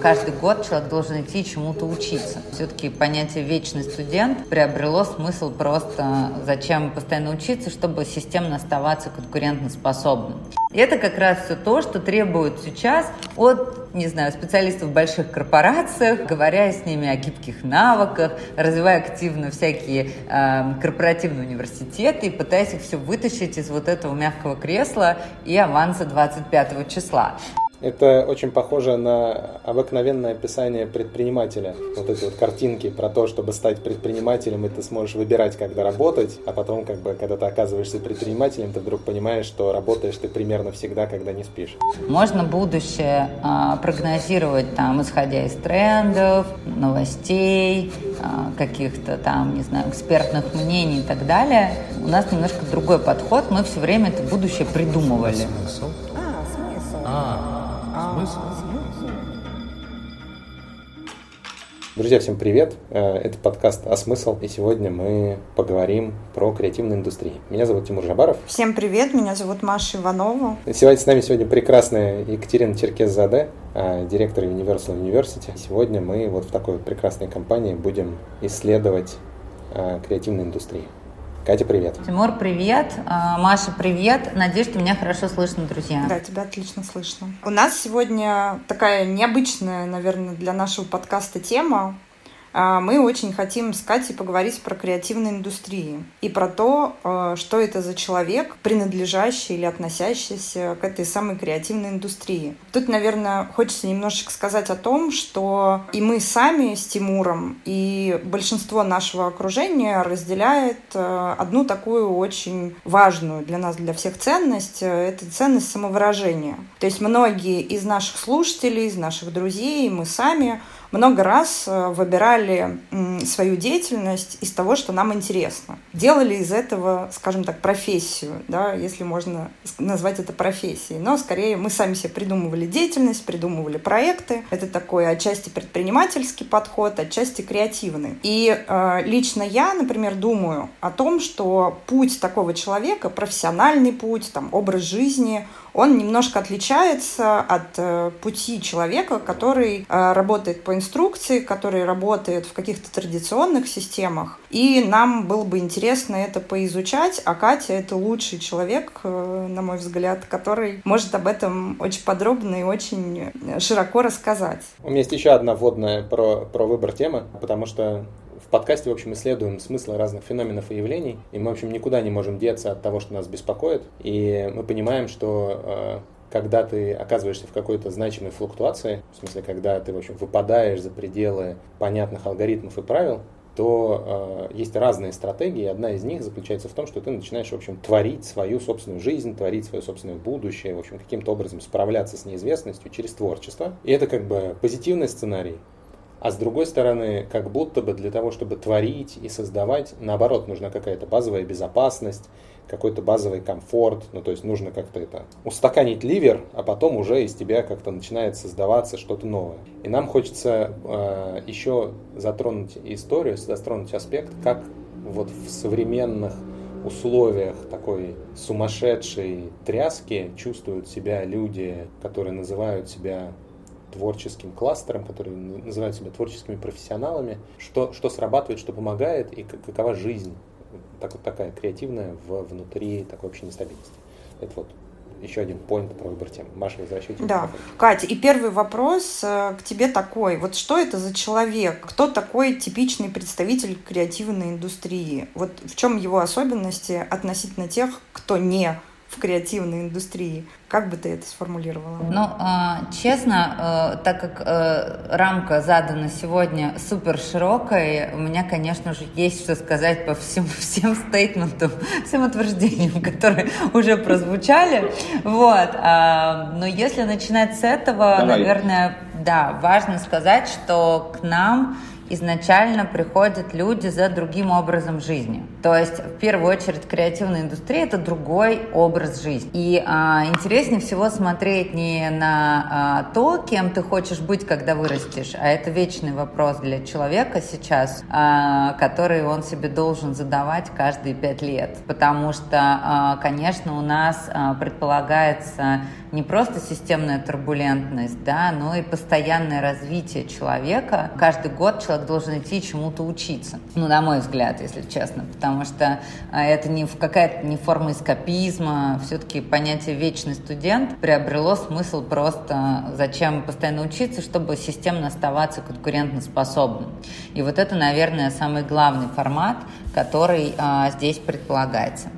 Каждый год человек должен идти чему-то учиться. Все-таки понятие «вечный студент» приобрело смысл просто «зачем постоянно учиться, чтобы системно оставаться конкурентоспособным». И это как раз все то, что требуют сейчас от, не знаю, специалистов в больших корпорациях, говоря с ними о гибких навыках, развивая активно всякие корпоративные университеты и пытаясь их все вытащить из вот этого мягкого кресла и аванса 25 числа. Это очень похоже на обыкновенное описание предпринимателя. Вот эти вот картинки про то, чтобы стать предпринимателем, и ты сможешь выбирать, когда работать, а потом, когда ты оказываешься предпринимателем, ты вдруг понимаешь, что работаешь ты примерно всегда, когда не спишь. Можно будущее прогнозировать, исходя из трендов, новостей, каких-то экспертных мнений и так далее. У нас немножко другой подход, мы все время это будущее придумывали. Смысл? Смысл? Друзья, всем привет! Это подкаст «Осмысл», и сегодня мы поговорим про креативную индустрию. Меня зовут Тимур Жабаров. Всем привет! Меня зовут Маша Иванова. Сегодня с нами прекрасная Екатерина Черкес-Заде, директор Universal University. Сегодня мы вот в такой прекрасной компании будем исследовать креативную индустрию. Катя, привет. Тимур, привет. Маша, привет. Надеюсь, что меня хорошо слышно, друзья. Да, тебя отлично слышно. У нас сегодня такая необычная, наверное, для нашего подкаста тема. Мы очень хотим с Катей поговорить про креативные индустрии и про то, что это за человек, принадлежащий или относящийся к этой самой креативной индустрии. Тут, наверное, хочется немножечко сказать о том, что и мы сами с Тимуром, и большинство нашего окружения разделяет одну такую очень важную для нас, для всех ценность. Это ценность самовыражения. То есть многие из наших слушателей, из наших друзей, мы сами много раз выбирали свою деятельность из того, что нам интересно. Делали из этого, скажем так, профессию, да, если можно назвать это профессией. Но скорее мы сами себе придумывали деятельность, придумывали проекты. Это такой отчасти предпринимательский подход, отчасти креативный. И лично я, например, думаю о том, что путь такого человека, профессиональный путь, образ жизни, он немножко отличается от пути человека, который работает по инструкции, который работает в каких-то традиционных системах. И нам было бы интересно это поизучать, а Катя — это лучший человек, на мой взгляд, который может об этом очень подробно и очень широко рассказать. У меня есть еще одна вводная про выбор темы, потому что в подкасте, в общем, исследуем смыслы разных феноменов и явлений, и мы, в общем, никуда не можем деться от того, что нас беспокоит, и мы понимаем, что когда ты оказываешься в какой-то значимой флуктуации, в смысле, когда ты, в общем, выпадаешь за пределы понятных алгоритмов и правил, то есть разные стратегии, одна из них заключается в том, что ты начинаешь, в общем, творить свою собственную жизнь, творить свое собственное будущее, в общем, каким-то образом справляться с неизвестностью через творчество, и это позитивный сценарий. А с другой стороны, как будто бы для того, чтобы творить и создавать, наоборот, нужна какая-то базовая безопасность, какой-то базовый комфорт, то есть нужно как-то это устаканить ливер, а потом уже из тебя как-то начинает создаваться что-то новое. И нам хочется еще затронуть историю, затронуть аспект, как вот в современных условиях такой сумасшедшей тряски чувствуют себя люди, которые называют себя творческим кластером, которые называют себя творческими профессионалами, что срабатывает, что помогает, и какова жизнь такая креативная внутри такой общей нестабильности. Это вот еще один поинт про выбор темы. Маша, возвращайтесь. Да, Катя, и первый вопрос к тебе такой. Вот что это за человек? Кто такой типичный представитель креативной индустрии? Вот в чем его особенности относительно тех, кто не в креативной индустрии? Как бы ты это сформулировала? Честно, так как рамка задана сегодня супер широкая, у меня, конечно же, есть что сказать по всем стейтментам, всем утверждениям, которые уже прозвучали. Но если начинать с этого, наверное, важно сказать, что к нам изначально приходят люди за другим образом жизни. То есть, в первую очередь, креативная индустрия – это другой образ жизни. И интереснее всего смотреть не на то, кем ты хочешь быть, когда вырастешь, а это вечный вопрос для человека сейчас, который он себе должен задавать каждые 5 лет. Потому что, конечно, у нас предполагается не просто системная турбулентность, да, но и постоянное развитие человека. Каждый год человек должен идти чему-то учиться. Ну, на мой взгляд, если честно, потому что это не какая-то не форма эскапизма. Все-таки понятие «вечный студент» приобрело смысл просто зачем постоянно учиться, чтобы системно оставаться конкурентоспособным. И вот это, наверное, самый главный формат, который здесь предполагается.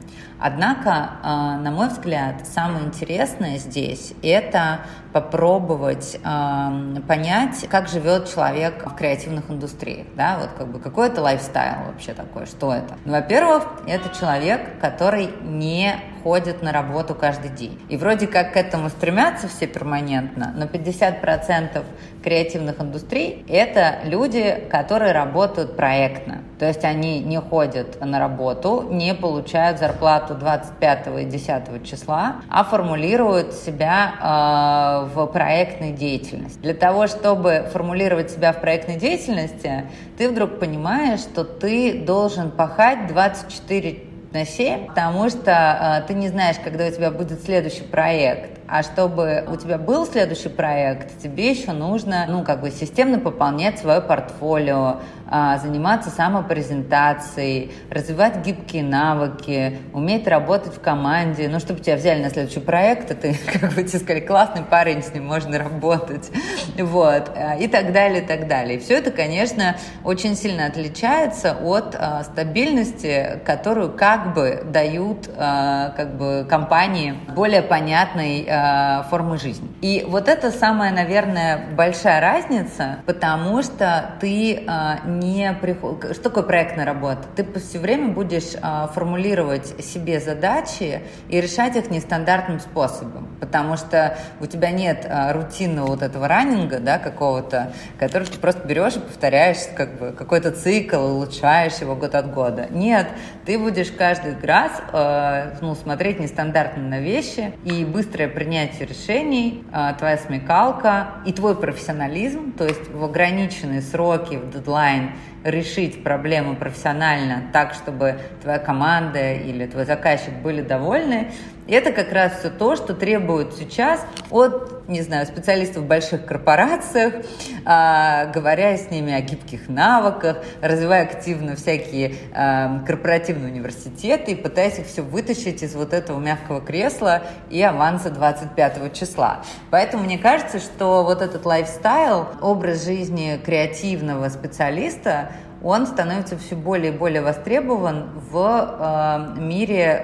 Однако, на мой взгляд, самое интересное здесь – это попробовать понять, как живет человек в креативных индустриях, да, вот как бы какой это лайфстайл вообще такой, что это. Ну, во-первых, это человек, который не ходит на работу каждый день. И вроде как к этому стремятся все перманентно, но 50% креативных индустрий – это люди, которые работают проектно. То есть они не ходят на работу, не получают зарплату 25 и 10 числа, а формулируют себя в проектной деятельности. Для того, чтобы формулировать себя в проектной деятельности, ты вдруг понимаешь, что ты должен пахать 24/7, потому что ты не знаешь, когда у тебя будет следующий проект. А чтобы у тебя был следующий проект, тебе еще нужно, системно пополнять свое портфолио, заниматься самопрезентацией, развивать гибкие навыки, уметь работать в команде. Ну, чтобы тебя взяли на следующий проект, и ты, тебе сказали, классный парень, с ним можно работать. Вот. И так далее, и так далее. И все это, конечно, очень сильно отличается от стабильности, которую дают компании более понятной формы жизни. И вот это самая, наверное, большая разница, потому что ты не приходишь... Что такое проектная работа? Ты все время будешь формулировать себе задачи и решать их нестандартным способом, потому что у тебя нет рутинного вот этого раннинга, да, какого-то, который ты просто берешь и повторяешь какой-то цикл, улучшаешь его год от года. Нет, ты будешь каждый раз смотреть нестандартно на вещи, и быстрое принятие решений, твоя смекалка и твой профессионализм, то есть в ограниченные сроки, в дедлайн решить проблему профессионально так, чтобы твоя команда или твой заказчик были довольны. Это как раз все то, что требуют сейчас от, специалистов в больших корпорациях, говоря с ними о гибких навыках, развивая активно всякие корпоративные университеты и пытаясь их все вытащить из вот этого мягкого кресла и аванса 25 числа. Поэтому мне кажется, что вот этот лайфстайл, образ жизни креативного специалиста, он становится все более и более востребован в мире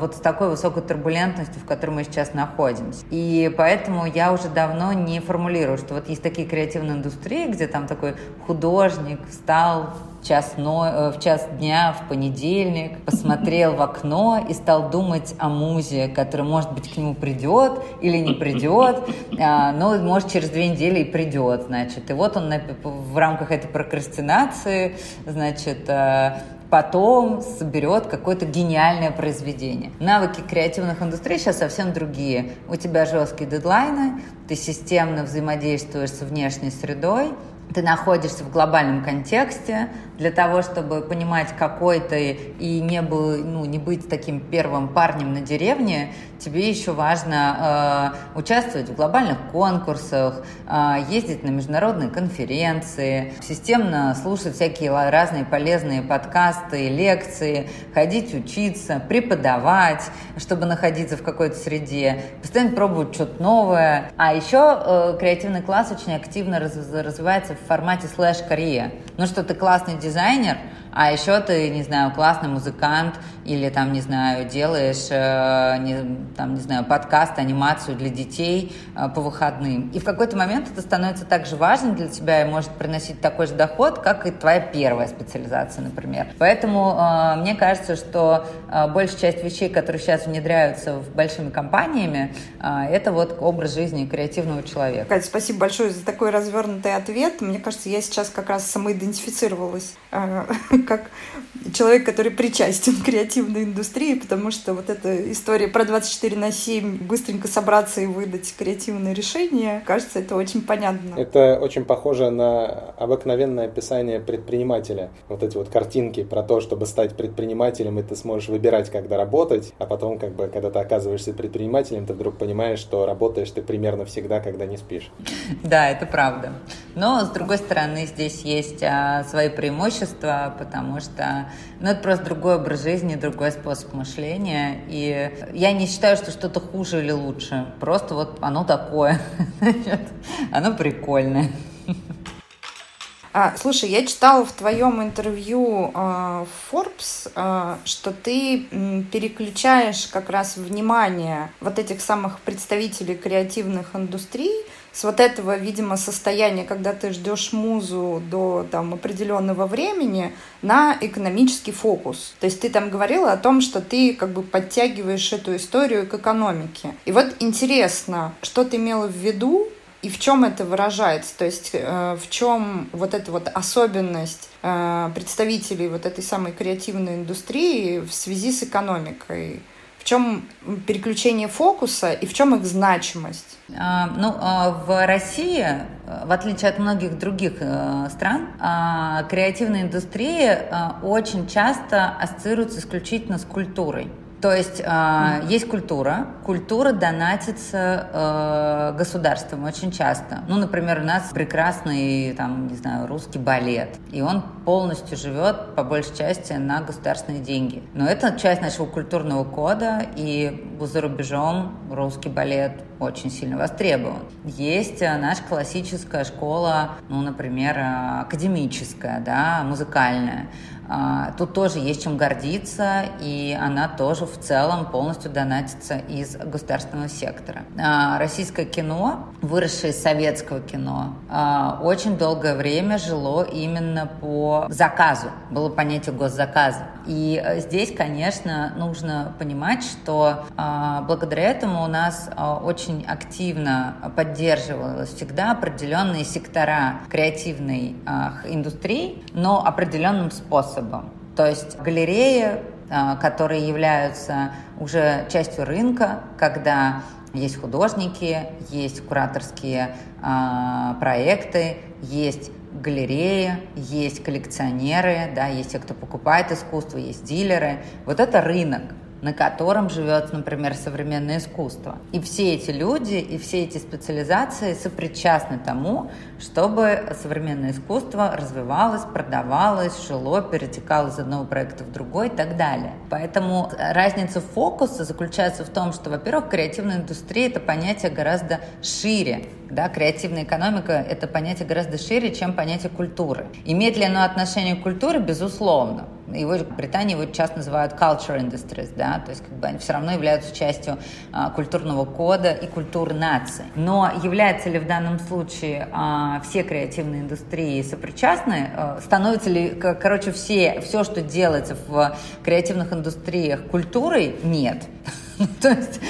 вот с такой высокой турбулентностью, в которой мы сейчас находимся. И поэтому я уже давно не формулирую, что вот есть такие креативные индустрии, где там такой художник встал в час дня, в понедельник, посмотрел в окно и стал думать о музе, который, может быть, к нему придет или не придет, но, может, через 2 недели и придет, значит. И вот он в рамках этой прокрастинации, потом соберет какое-то гениальное произведение. Навыки креативных индустрий сейчас совсем другие. У тебя жесткие дедлайны, ты системно взаимодействуешь с внешней средой, ты находишься в глобальном контексте для того, чтобы понимать, какой ты, и не быть таким первым парнем на деревне. Тебе еще важно участвовать в глобальных конкурсах, ездить на международные конференции, системно слушать всякие разные полезные подкасты, лекции, ходить учиться, преподавать, чтобы находиться в какой-то среде, постоянно пробовать что-то новое. А еще креативный класс очень активно развивается в формате слэш-карьер. Ну что, ты классный дизайнер, А еще ты, не знаю, классный музыкант, или там, не знаю, делаешь, там, не знаю, подкаст, анимацию для детей по выходным. И в какой-то момент это становится так же важным для тебя и может приносить такой же доход, как и твоя первая специализация, например. Поэтому мне кажется, что большая часть вещей, которые сейчас внедряются в большими компаниями, это вот образ жизни креативного человека. Катя, спасибо большое за такой развернутый ответ. Мне кажется, я сейчас как раз самоидентифицировалась как человек, который причастен к креативной индустрии, потому что вот эта история про 24/7, быстренько собраться и выдать креативные решения, кажется, это очень понятно. Это очень похоже на обыкновенное описание предпринимателя. Вот эти вот картинки про то, чтобы стать предпринимателем, и ты сможешь выбирать, когда работать, а потом, как бы, когда ты оказываешься предпринимателем, ты вдруг понимаешь, что работаешь ты примерно всегда, когда не спишь. Да, это правда. Но, с другой стороны, здесь есть свои преимущества, потому что, ну, это просто другой образ жизни, другой способ мышления, и я не считаю, что что-то хуже или лучше, просто вот оно такое, оно прикольное. Слушай, я читала в твоем интервью в Forbes, что ты переключаешь как раз внимание вот этих самых представителей креативных индустрий с вот этого, видимо, состояния, когда ты ждешь музу до там определенного времени, на экономический фокус. То есть ты там говорила о том, что ты как бы подтягиваешь эту историю к экономике. И вот интересно, что ты имела в виду, и в чем это выражается? То есть в чем вот эта вот особенность представителей вот этой самой креативной индустрии в связи с экономикой? В чем переключение фокуса и в чем их значимость? Ну, в России, в отличие от многих других стран, креативная индустрия очень часто ассоциируется исключительно с культурой. То есть есть культура, культура донатится государством очень часто. Ну, например, у нас прекрасный, там, не знаю, русский балет, и он полностью живет, по большей части, на государственные деньги. Но это часть нашего культурного кода, и за рубежом русский балет очень сильно востребован. Есть наша классическая школа, ну, например, академическая, да, музыкальная. Тут тоже есть чем гордиться, и она тоже в целом полностью донатится из государственного сектора. Российское кино, выросшее из советского кино, очень долгое время жило именно по заказу, было понятие госзаказа. И здесь, конечно, нужно понимать, что благодаря этому у нас очень активно поддерживалось всегда определенные сектора креативной индустрии, но определенным способом. То есть галереи, которые являются уже частью рынка, когда есть художники, есть кураторские проекты, есть галереи, есть коллекционеры, да, есть те, кто покупает искусство, есть дилеры. Вот это рынок, на котором живет, например, современное искусство. И все эти люди, и все эти специализации сопричастны тому, чтобы современное искусство развивалось, продавалось, жило, перетекало из одного проекта в другой и так далее. Поэтому разница фокуса заключается в том, что, во-первых, креативная индустрия – это понятие гораздо шире. Да, креативная экономика – это понятие гораздо шире, чем понятие культуры. Имеет ли оно отношение к культуре? Безусловно. Его в Британии его часто называют culture industries, да, то есть как бы они все равно являются частью культурного кода и культуры нации. Но являются ли в данном случае все креативные индустрии сопричастны? Становится ли, короче, все, что делается в креативных индустриях, культурой? Нет. То есть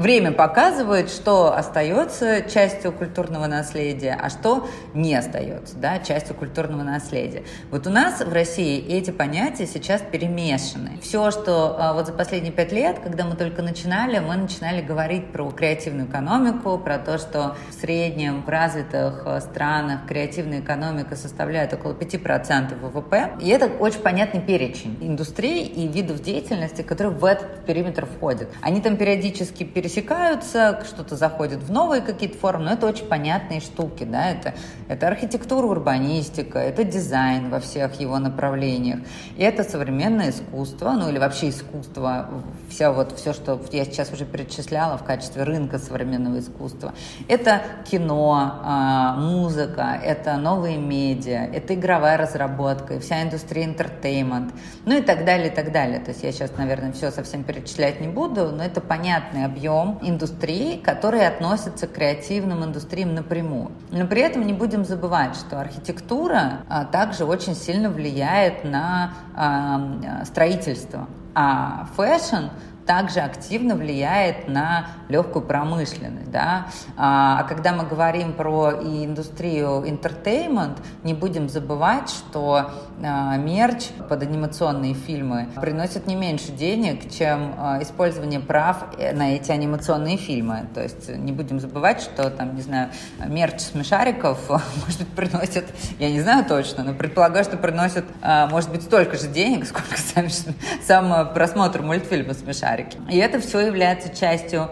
время показывает, что остается частью культурного наследия, а что не остается, да, частью культурного наследия. Вот у нас в России эти понятия сейчас перемешаны. Все, что вот за последние 5 лет, когда мы начинали говорить про креативную экономику, про то, что в среднем в развитых странах креативная экономика составляет около 5% ВВП. И это очень понятный перечень индустрий и видов деятельности, которые в этот периметр входят. происходит. Они там периодически пересекаются, что-то заходит в новые какие-то формы, но это очень понятные штуки, да, это архитектура, урбанистика, это дизайн во всех его направлениях, и это современное искусство, ну или вообще искусство, все, что я сейчас уже перечисляла в качестве рынка современного искусства. Это кино, музыка, это новые медиа, это игровая разработка, и вся индустрия entertainment, ну и так далее, и так далее. То есть я сейчас, наверное, все совсем перечислять не буду, но это понятный объем индустрий, которые относятся к креативным индустриям напрямую. Но при этом не будем забывать, что архитектура также очень сильно влияет на строительство, а фэшн также активно влияет на легкую промышленность, да? А когда мы говорим про индустрию entertainment, не будем забывать, что мерч под анимационные фильмы приносит не меньше денег, чем использование прав на эти анимационные фильмы. То есть не будем забывать, что там, не знаю, мерч смешариков, может быть, приносит, я не знаю точно, но предполагаю, что приносит, может быть, столько же денег, сколько сам просмотр мультфильма смешариков. И это все является частью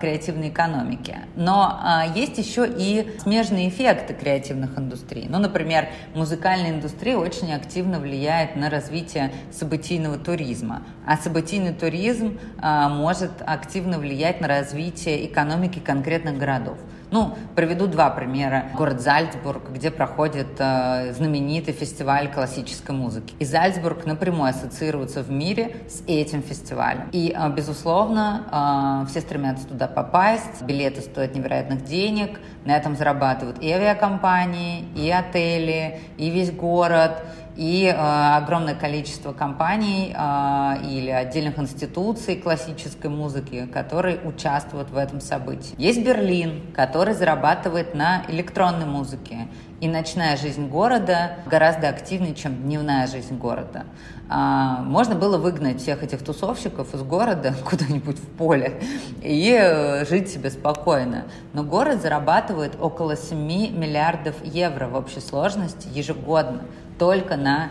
креативной экономики. Но есть еще и смежные эффекты креативных индустрий. Ну, например, музыкальная индустрия очень активно влияет на развитие событийного туризма. А событийный туризм может активно влиять на развитие экономики конкретных городов. Ну, приведу два примера. Город Зальцбург, где проходит знаменитый фестиваль классической музыки. И Зальцбург напрямую ассоциируется в мире с этим фестивалем. И, безусловно, все стремятся туда попасть, билеты стоят невероятных денег, на этом зарабатывают и авиакомпании, и отели, и весь город. И огромное количество компаний или отдельных институций классической музыки, которые участвуют в этом событии. Есть Берлин, который зарабатывает на электронной музыке. И ночная жизнь города гораздо активнее, чем дневная жизнь города. Можно было выгнать всех этих тусовщиков из города куда-нибудь в поле и жить себе спокойно. Но город зарабатывает около 7 миллиардов евро в общей сложности ежегодно только на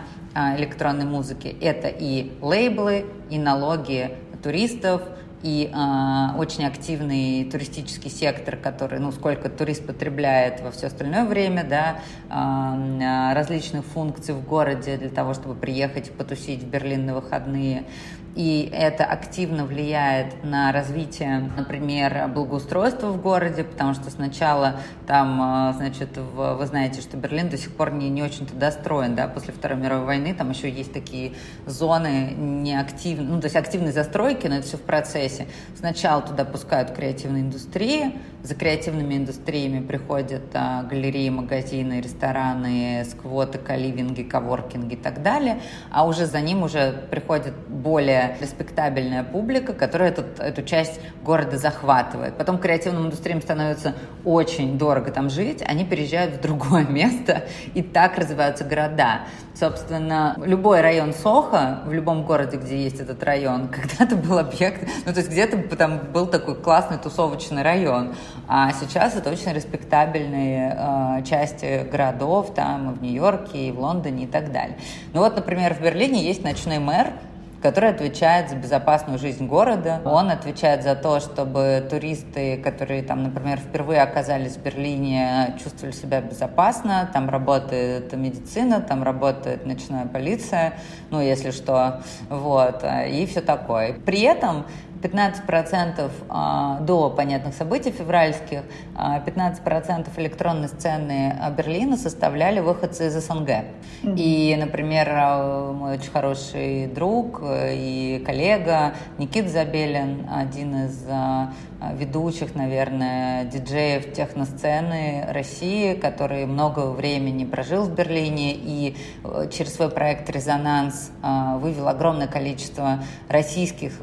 электронной музыке. Это и лейблы, и налоги туристов, и очень активный туристический сектор, который, ну, сколько турист потребляет во все остальное время, да, различных функций в городе для того, чтобы приехать и потусить в Берлин на выходные. И это активно влияет на развитие, например, благоустройства в городе, потому что сначала там, значит, вы знаете, что Берлин до сих пор не очень-то достроен, да, после Второй мировой войны там еще есть такие зоны неактивные, ну, то есть активные застройки, но это все в процессе. Сначала туда пускают креативные индустрии, за креативными индустриями приходят галереи, магазины, рестораны, сквоты, коливинги, коворкинги и так далее, а уже за ним уже приходит более респектабельная публика, которая эту часть города захватывает. Потом креативным индустриям становится очень дорого там жить, они переезжают в другое место, и так развиваются города. Собственно, любой район Сохо, в любом городе, где есть этот район, когда-то был объект, ну, то есть где-то там был такой классный тусовочный район, а сейчас это очень респектабельные части городов, там и в Нью-Йорке, и в Лондоне, и так далее. Ну вот, например, в Берлине есть ночной мэр, который отвечает за безопасную жизнь города. Он отвечает за то, чтобы туристы, которые там, например, впервые оказались в Берлине, чувствовали себя безопасно. Там работает медицина, там работает ночная полиция, ну, если что, вот, и все такое. При этом 15% до понятных событий февральских, 15% электронной сцены Берлина составляли выходцы из СНГ. И, например, мой очень хороший друг и коллега Никита Забелин, один из ведущих, наверное, диджеев техносцены России, который много времени прожил в Берлине и через свой проект «Резонанс» вывел огромное количество российских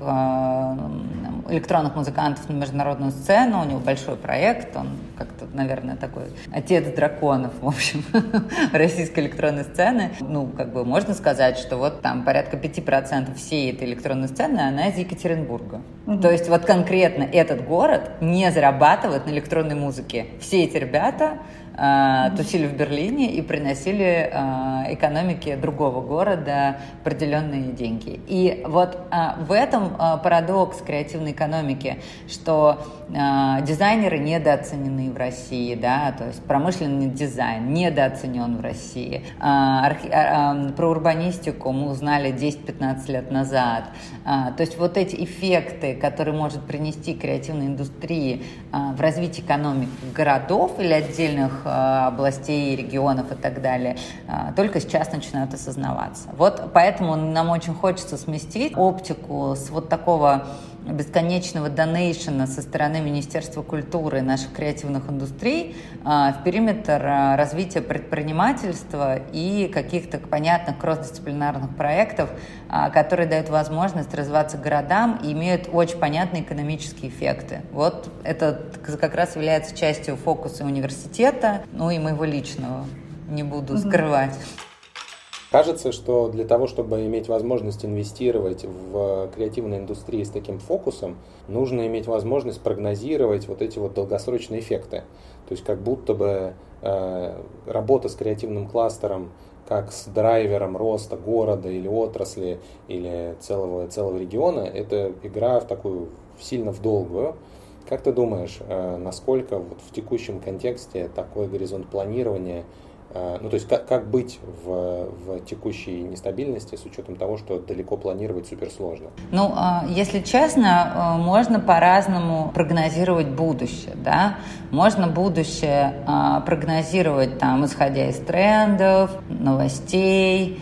электронных музыкантов на международную сцену. У него большой проект, он как-то, наверное, такой отец драконов, в общем, российской электронной сцены. Ну, как бы можно сказать, что вот там порядка 5% всей этой электронной сцены, она из Екатеринбурга. То есть вот конкретно этот город не зарабатывает на электронной музыке. Все эти ребята тусили в Берлине и приносили экономике другого города определенные деньги. И вот в этом парадокс креативной экономики, что дизайнеры недооценены в России, да, то есть промышленный дизайн недооценен в России. Про урбанистику мы узнали 10-15 лет назад. То есть вот эти эффекты, которые может принести креативная индустрия в развитии экономики городов или отдельных областей, регионов и так далее, только сейчас начинают осознаваться. Вот поэтому нам очень хочется сместить оптику с вот такого бесконечного донейшена со стороны Министерства культуры и наших креативных индустрий в периметр развития предпринимательства и каких-то понятных кросс-дисциплинарных проектов, которые дают возможность развиваться городам и имеют очень понятные экономические эффекты. Вот это как раз является частью фокуса университета, ну и моего личного, не буду скрывать. Кажется, что для того, чтобы иметь возможность инвестировать в креативной индустрии с таким фокусом, нужно иметь возможность прогнозировать вот эти вот долгосрочные эффекты. То есть как будто бы работа с креативным кластером как с драйвером роста города или отрасли, или целого региона, это игра в такую сильно в долгую. Как ты думаешь, насколько вот в текущем контексте такой горизонт планирования, ну, то есть как быть в текущей нестабильности с учетом того, что далеко планировать суперсложно? Ну, если честно, можно по-разному прогнозировать будущее, да? Можно будущее прогнозировать, там, исходя из трендов, новостей,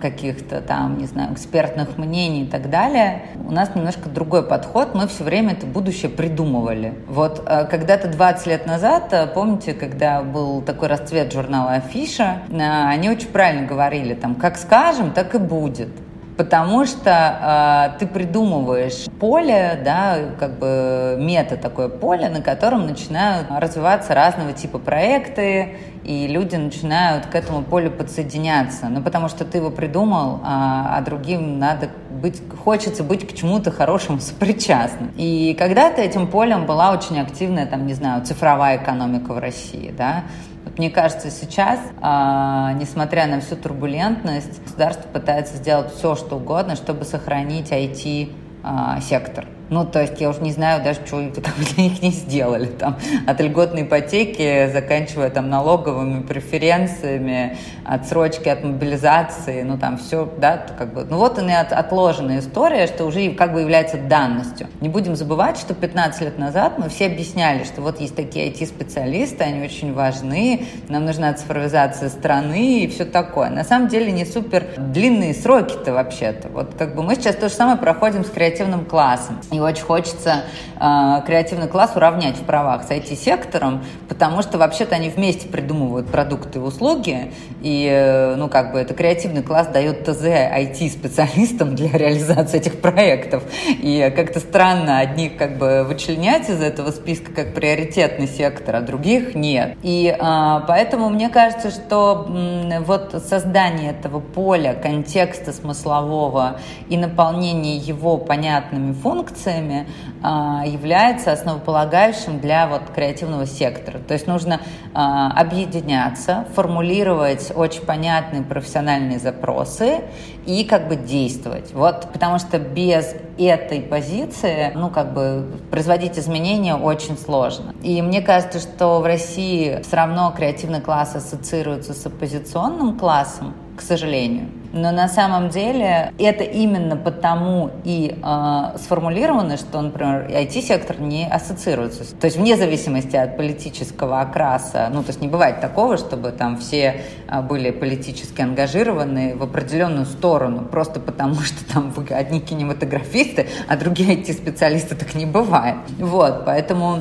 каких-то там, не знаю, экспертных мнений и так далее. У нас немножко другой подход. Мы все время это будущее придумывали. Вот когда-то 20 лет назад, помните, когда был такой расцвет журнала «Афиша», они очень правильно говорили, там, как скажем, так и будет. Потому что ты придумываешь поле, да, как бы мета такое поле, на котором начинают развиваться разного типа проекты, и люди начинают к этому полю подсоединяться. Ну, потому что ты его придумал, а другим надо быть, хочется быть к чему-то хорошему сопричастным. И когда-то этим полем была очень активная, там, не знаю, цифровая экономика в России, да. Мне кажется, сейчас, несмотря на всю турбулентность, государство пытается сделать все, что угодно, чтобы сохранить IT-сектор. Ну, то есть я уже не знаю даже, чего для них не сделали. Там, от льготной ипотеки, заканчивая там, налоговыми преференциями, отсрочки от мобилизации, ну там все, да, как бы. Ну вот она отложенная история, что уже как бы является данностью. Не будем забывать, что 15 лет назад мы все объясняли, что вот есть такие IT-специалисты, они очень важны, нам нужна цифровизация страны и все такое. На самом деле не супер длинные сроки-то вообще-то. Вот как бы мы сейчас то же самое проходим с креативным классом. И очень хочется креативный класс уравнять в правах с IT-сектором, потому что вообще-то они вместе придумывают продукты и услуги, и, ну, как бы, это креативный класс дает ТЗ IT-специалистам для реализации этих проектов. И как-то странно одних, как бы, вычленять из этого списка как приоритетный сектор, а других нет. И поэтому мне кажется, что вот создание этого поля, контекста смыслового и наполнение его понятными функциями является основополагающим для вот креативного сектора. То есть нужно объединяться, формулировать очень понятные профессиональные запросы и как бы действовать. Вот, потому что без этой позиции, ну, как бы производить изменения очень сложно. И мне кажется, что в России все равно креативный класс ассоциируется с оппозиционным классом, к сожалению. Но на самом деле это именно потому и сформулировано, что, например, IT-сектор не ассоциируется. То есть вне зависимости от политического окраса, ну, то есть не бывает такого, чтобы там все были политически ангажированы в определенную сторону, просто потому что там одни кинематографисты, а другие IT-специалисты, так не бывает. Вот, поэтому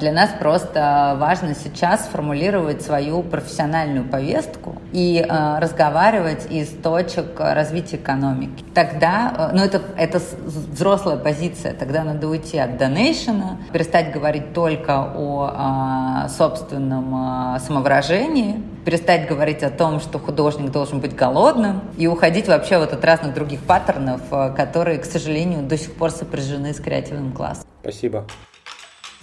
для нас просто важно сейчас сформулировать свою профессиональную повестку и разговаривать из точек развития экономики. Тогда, ну это взрослая позиция, тогда надо уйти от донейшена, перестать говорить только о собственном самовыражении, перестать говорить о том, что художник должен быть голодным, и уходить вообще вот от разных других паттернов, которые, к сожалению, до сих пор сопряжены с креативным классом. Спасибо.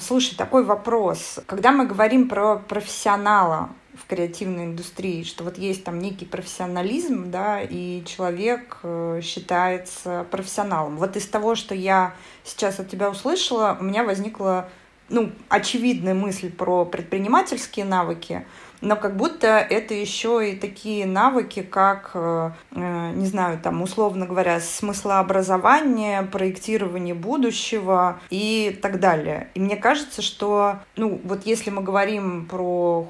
Слушай, такой вопрос. Когда мы говорим про профессионала в креативной индустрии, что вот есть там некий профессионализм, да, и человек считается профессионалом. Вот из того, что я сейчас от тебя услышала, у меня возникла, очевидная мысль про предпринимательские навыки, но как будто это еще и такие навыки, как, условно говоря, смыслообразование, проектирование будущего и так далее. И мне кажется, что, если мы говорим про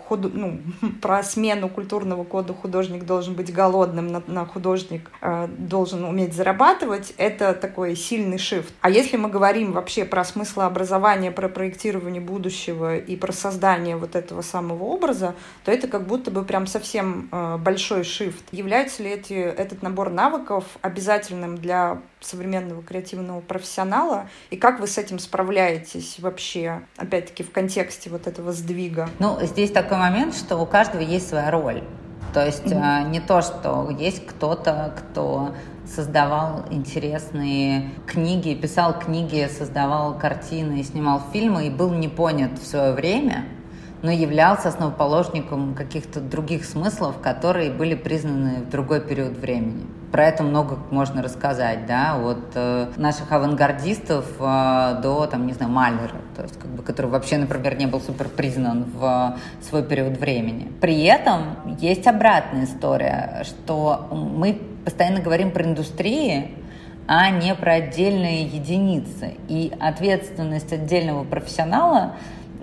смену культурного кода, художник должен быть голодным, на художник должен уметь зарабатывать, это такой сильный шифт. А если мы говорим вообще про смыслообразование, про проектирование будущего и про создание вот этого самого образа, то это как будто бы прям совсем большой шифт. Является ли этот набор навыков обязательным для современного креативного профессионала? И как вы с этим справляетесь вообще, опять-таки, в контексте вот этого сдвига? Здесь такой момент, что у каждого есть своя роль. То есть не то, что есть кто-то, кто создавал интересные книги, писал книги, создавал картины, снимал фильмы и был не понят в свое время, но являлся основоположником каких-то других смыслов, которые были признаны в другой период времени. Про это много можно рассказать, да, от наших авангардистов до, Малера, то есть, который вообще, например, не был супер признан в свой период времени. При этом есть обратная история, что мы постоянно говорим про индустрии, а не про отдельные единицы. И ответственность отдельного профессионала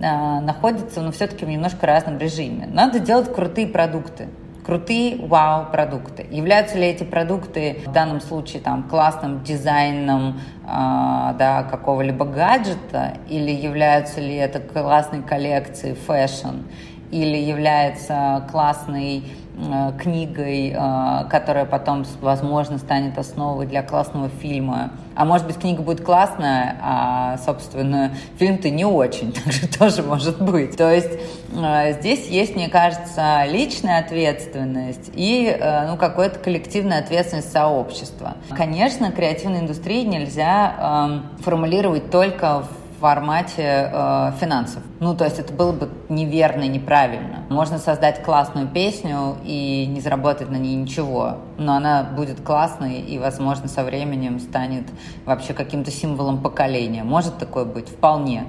находится, все-таки в немножко разном режиме. Надо делать крутые продукты, крутые вау-продукты. Являются ли эти продукты в данном случае классным дизайном какого-либо гаджета, или являются ли это классной коллекцией фэшн, или является классной книгой, которая потом, возможно, станет основой для классного фильма. А может быть, книга будет классная, а, собственно, фильм-то не очень, так же тоже может быть. То есть здесь есть, мне кажется, личная ответственность и какая-то коллективная ответственность сообщества. Конечно, креативной индустрии нельзя формулировать только в формате финансов. То есть это было бы неверно и неправильно. Можно создать классную песню и не заработать на ней ничего, но она будет классной и, возможно, со временем станет вообще каким-то символом поколения. Может такое быть? Вполне.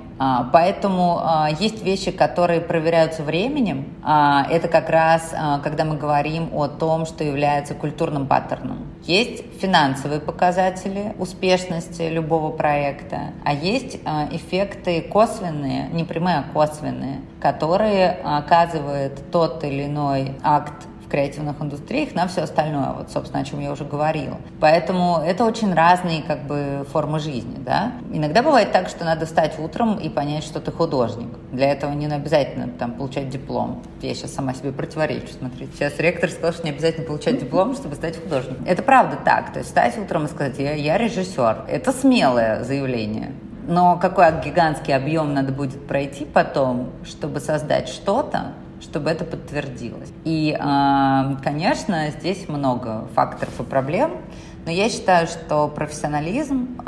Поэтому есть вещи, которые проверяются временем. Это как раз, когда мы говорим о том, что является культурным паттерном. Есть финансовые показатели успешности любого проекта, а есть эффекты косвенные, не прямые, а косвенные, которые оказывает тот или иной акт в креативных индустриях на все остальное, вот, собственно, о чем я уже говорила. Поэтому это очень разные формы жизни, да. Иногда бывает так, что надо встать утром и понять, что ты художник. Для этого не обязательно получать диплом. Я сейчас сама себе противоречу, смотрите. Сейчас ректор сказал, что не обязательно получать диплом, чтобы стать художником. Это правда так. То есть встать утром и сказать: я режиссер. Это смелое заявление. Но какой гигантский объем надо будет пройти потом, чтобы создать что-то, чтобы это подтвердилось. И, конечно, здесь много факторов и проблем, но я считаю, что профессионализм,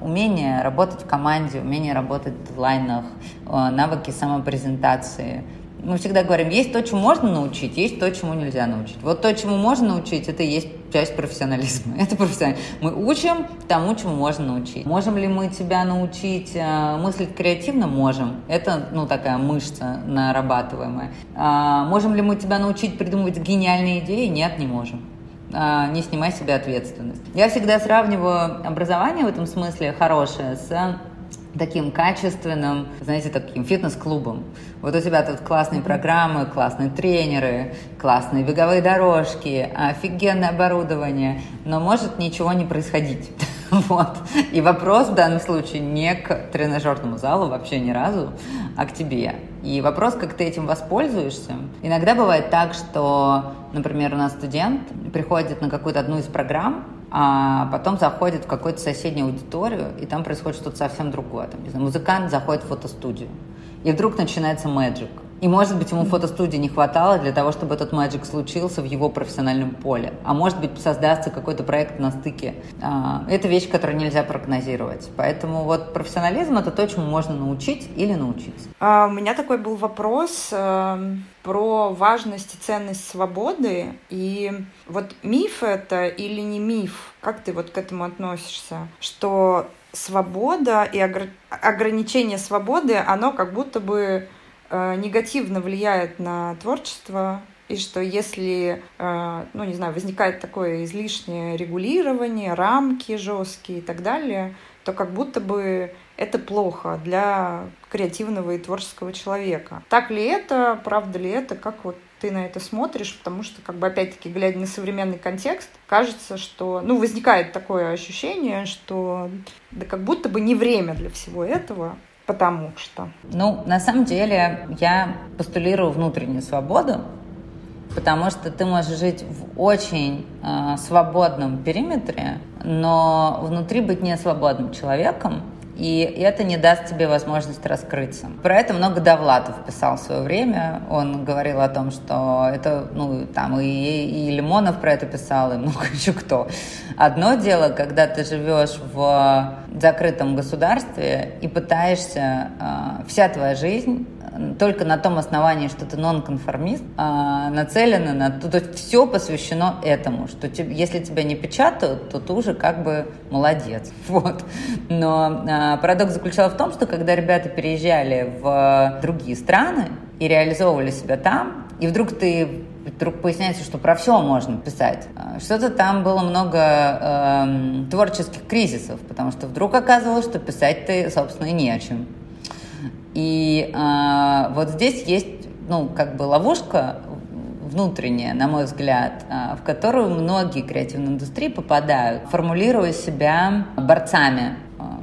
умение работать в команде, умение работать в дедлайнах, навыки самопрезентации. Мы всегда говорим, есть то, чему можно научить, есть то, чему нельзя научить. Вот то, чему можно научить, это и есть часть профессионализма. Это профессионализм. Мы учим тому, чему можно научить. Можем ли мы тебя научить мыслить креативно? Можем. Это, такая мышца нарабатываемая. Можем ли мы тебя научить придумывать гениальные идеи? Нет, не можем. Не снимай с себя ответственность. Я всегда сравниваю образование в этом смысле хорошее с таким качественным, таким фитнес-клубом. Вот у тебя тут классные программы, классные тренеры, классные беговые дорожки, офигенное оборудование, но может ничего не происходить. Вот. И вопрос в данном случае не к тренажерному залу вообще ни разу, а к тебе. И вопрос, как ты этим воспользуешься. Иногда бывает так, что, например, у нас студент приходит на какую-то одну из программ, а потом заходит в какую-то соседнюю аудиторию, и там происходит что-то совсем другое. Музыкант заходит в фотостудию, и вдруг начинается мэджик. И, может быть, ему фотостудии не хватало для того, чтобы этот мэджик случился в его профессиональном поле. А может быть, создастся какой-то проект на стыке. Это вещь, которую нельзя прогнозировать. Поэтому вот профессионализм – это то, чему можно научить или научиться. У меня такой был вопрос про важность и ценность свободы. И вот миф это или не миф? Как ты вот к этому относишься? Что свобода и ограничение свободы, оно как будто бы негативно влияет на творчество, и что если, ну не знаю, возникает такое излишнее регулирование, рамки жесткие и так далее, то как будто бы это плохо для креативного и творческого человека. Так ли это, правда ли это, как вот ты на это смотришь, потому что, как бы, опять-таки, глядя на современный контекст, кажется, что, ну, возникает такое ощущение, что да как будто бы не время для всего этого. Потому что? Ну, на самом деле, я постулирую внутреннюю свободу, потому что ты можешь жить в очень свободном периметре, но внутри быть не свободным человеком, и это не даст тебе возможность раскрыться. Про это много Довлатов писал в свое время. Он говорил о том, что это, ну, там, и Лимонов про это писал, и много еще кто. Одно дело, когда ты живешь в закрытом государстве и пытаешься, вся твоя жизнь только на том основании, что ты нонконформист, нацелена на... То есть все посвящено этому, что если тебя не печатают, то ты уже как бы молодец. Вот. Но парадокс заключался в том, что когда ребята переезжали в другие страны и реализовывали себя там, и вдруг поясняется, что про все можно писать. Что-то там было много творческих кризисов, потому что вдруг оказывалось, что писать ты, собственно, и не о чем. И вот здесь есть, ну, как бы ловушка внутренняя, на мой взгляд, в которую многие креативные индустрии попадают, формулируя себя борцами,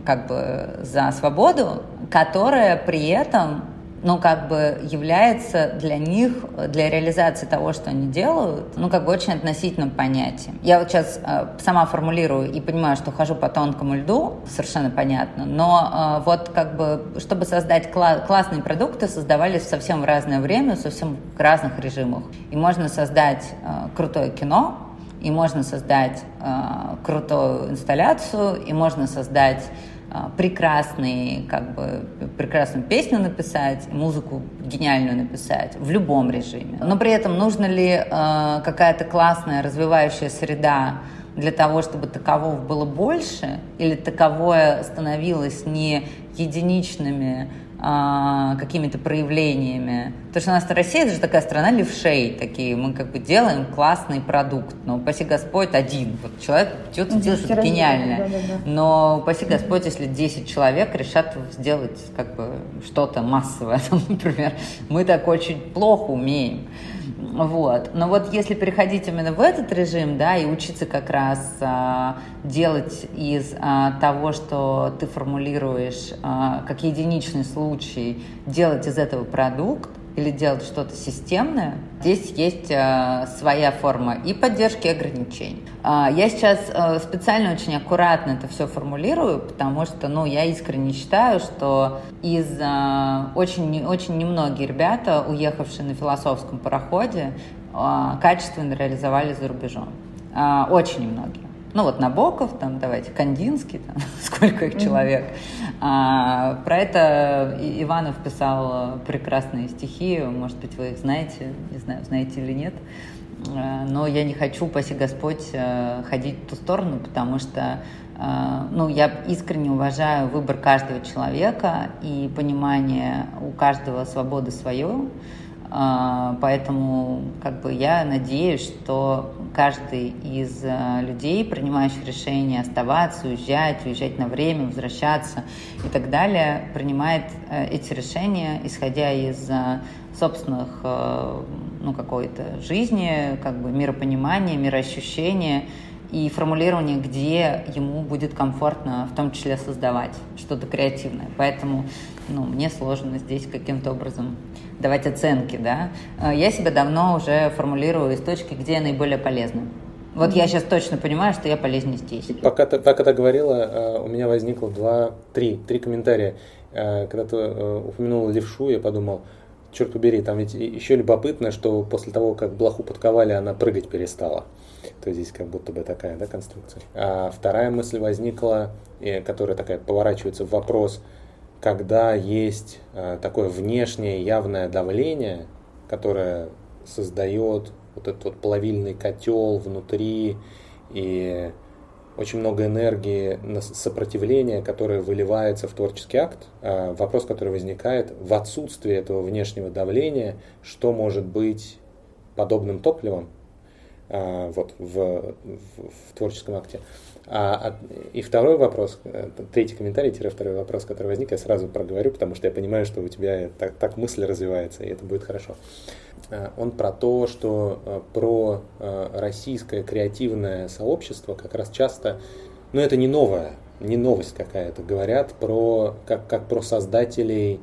как бы, за свободу, которая при этом, ну, как бы, является для них, для реализации того, что они делают, ну, как бы, очень относительным понятием. Я вот сейчас сама формулирую и понимаю, что хожу по тонкому льду, совершенно понятно, но вот, как бы, чтобы создать классные продукты, создавались совсем в разное время, в совсем разных режимах. И можно создать крутое кино, и можно создать крутую инсталляцию, и можно создать прекрасную песню написать, музыку гениальную написать в любом режиме. Но при этом нужна ли какая-то классная развивающая среда для того, чтобы такового было больше, или таковое становилось не единичными какими-то проявлениями. Потому что у нас Россия — это же такая страна левшей, такие, мы как бы делаем классный продукт, но упаси Господь один, вот человек что-то делает что-то гениальное, да. Но упаси Господь, если 10 человек решат сделать как бы что-то массовое, например, мы так очень плохо умеем. Вот. Но вот если переходить именно в этот режим, да, и учиться как раз делать из того, что ты формулируешь, как единичный случай, делать из этого продукт или делать что-то системное, здесь есть своя форма и поддержки, и ограничений. Я сейчас специально очень аккуратно это все формулирую, потому что, ну, я искренне считаю, что из очень, очень немногие ребята, уехавшие на философском пароходе, качественно реализовали за рубежом. Очень немногие. Ну вот Набоков, там, давайте, Кандинский, там, сколько их человек. Про это Иванов писал прекрасные стихи, может быть, вы их знаете, не знаю, знаете или нет. Но я не хочу, упаси Господь, ходить в ту сторону, потому что, ну, я искренне уважаю выбор каждого человека и понимание у каждого свободы свое. Поэтому, как бы, я надеюсь, что каждый из людей, принимающих решение оставаться, уезжать на время, возвращаться и так далее, принимает эти решения, исходя из собственных, ну, какой-то жизни, как бы, миропонимания, мироощущения и формулирования, где ему будет комфортно, в том числе создавать что-то креативное. Поэтому, ну, мне сложно здесь каким-то образом давать оценки, да. Я себя давно уже формулирую из точки, где я наиболее полезна. Вот я сейчас точно понимаю, что я полезнее здесь. Пока ты говорила, у меня возникло три комментария. Когда ты упомянула левшу, я подумал, черт убери, там ведь еще любопытно, что после того, как блоху подковали, она прыгать перестала. То есть здесь как будто бы такая, да, конструкция. А вторая мысль возникла, которая такая поворачивается в вопрос, когда есть такое внешнее явное давление, которое создает вот этот вот плавильный котел внутри и очень много энергии на сопротивление, которое выливается в творческий акт. Вопрос, который возникает в отсутствии этого внешнего давления, что может быть подобным топливом вот, в творческом акте. И второй вопрос, третий комментарий, второй вопрос, который возник, я сразу проговорю, потому что я понимаю, что у тебя так мысль развивается, и это будет хорошо. Он про то, что про российское креативное сообщество как раз часто, ну это не новое, не новость какая-то, говорят про как про создателей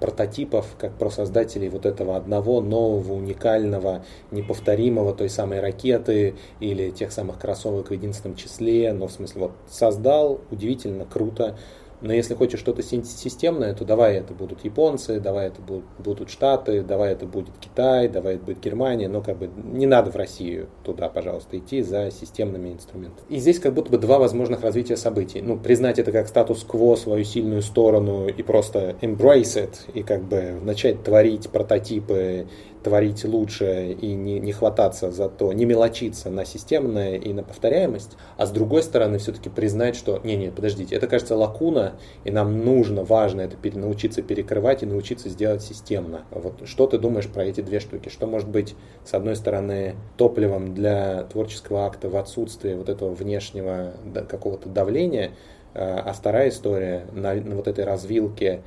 прототипов, как про создателей вот этого одного нового, уникального, неповторимого, той самой ракеты или тех самых кроссовок в единственном числе, но в смысле вот создал, удивительно, круто, но если хочешь что-то системное, то давай это будут японцы, давай это будут Штаты, давай это будет Китай, давай это будет Германия, но как бы не надо в Россию туда, пожалуйста, идти за системными инструментами. И здесь как будто бы два возможных развития событий. Ну, признать это как статус-кво, свою сильную сторону и просто embrace it, и как бы начать творить прототипы, творить лучше и не хвататься за то, не мелочиться на системное и на повторяемость, а с другой стороны все-таки признать, что не-не, подождите, это, кажется, лакуна, и нам нужно, важно это научиться перекрывать и научиться сделать системно. Вот что ты думаешь про эти две штуки? Что может быть, с одной стороны, топливом для творческого акта в отсутствии вот этого внешнего какого-то давления, а вторая история на вот этой развилке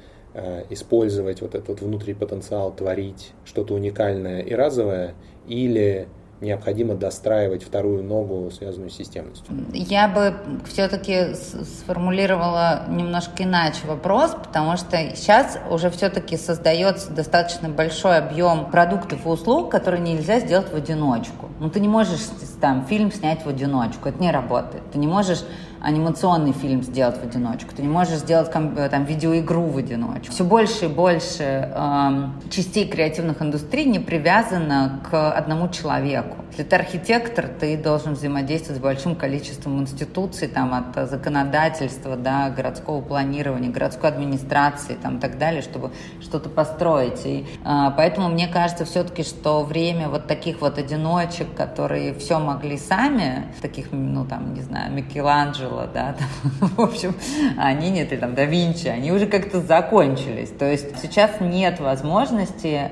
использовать вот этот внутренний потенциал, творить что-то уникальное и разовое, или необходимо достраивать вторую ногу, связанную с системностью? Я бы все-таки сформулировала немножко иначе вопрос, потому что сейчас уже все-таки создается достаточно большой объем продуктов и услуг, которые нельзя сделать в одиночку. Ну, ты не можешь там фильм снять в одиночку, это не работает. Ты не можешь анимационный фильм сделать в одиночку, ты не можешь сделать там видеоигру в одиночку. Все больше и больше частей креативных индустрий не привязано к одному человеку. Если ты архитектор, ты должен взаимодействовать с большим количеством институций, там, от законодательства до городского планирования, городской администрации там, и так далее, чтобы что-то построить. И, поэтому мне кажется все-таки, что время вот таких вот одиночек, которые все могли сами, таких, ну там, не знаю, Микеланджело, да, там, в общем, они нет, или там да Винчи, они уже как-то закончились. То есть сейчас нет возможности